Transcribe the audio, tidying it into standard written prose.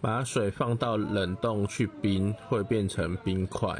把水放到冷冻去冰，会变成冰块。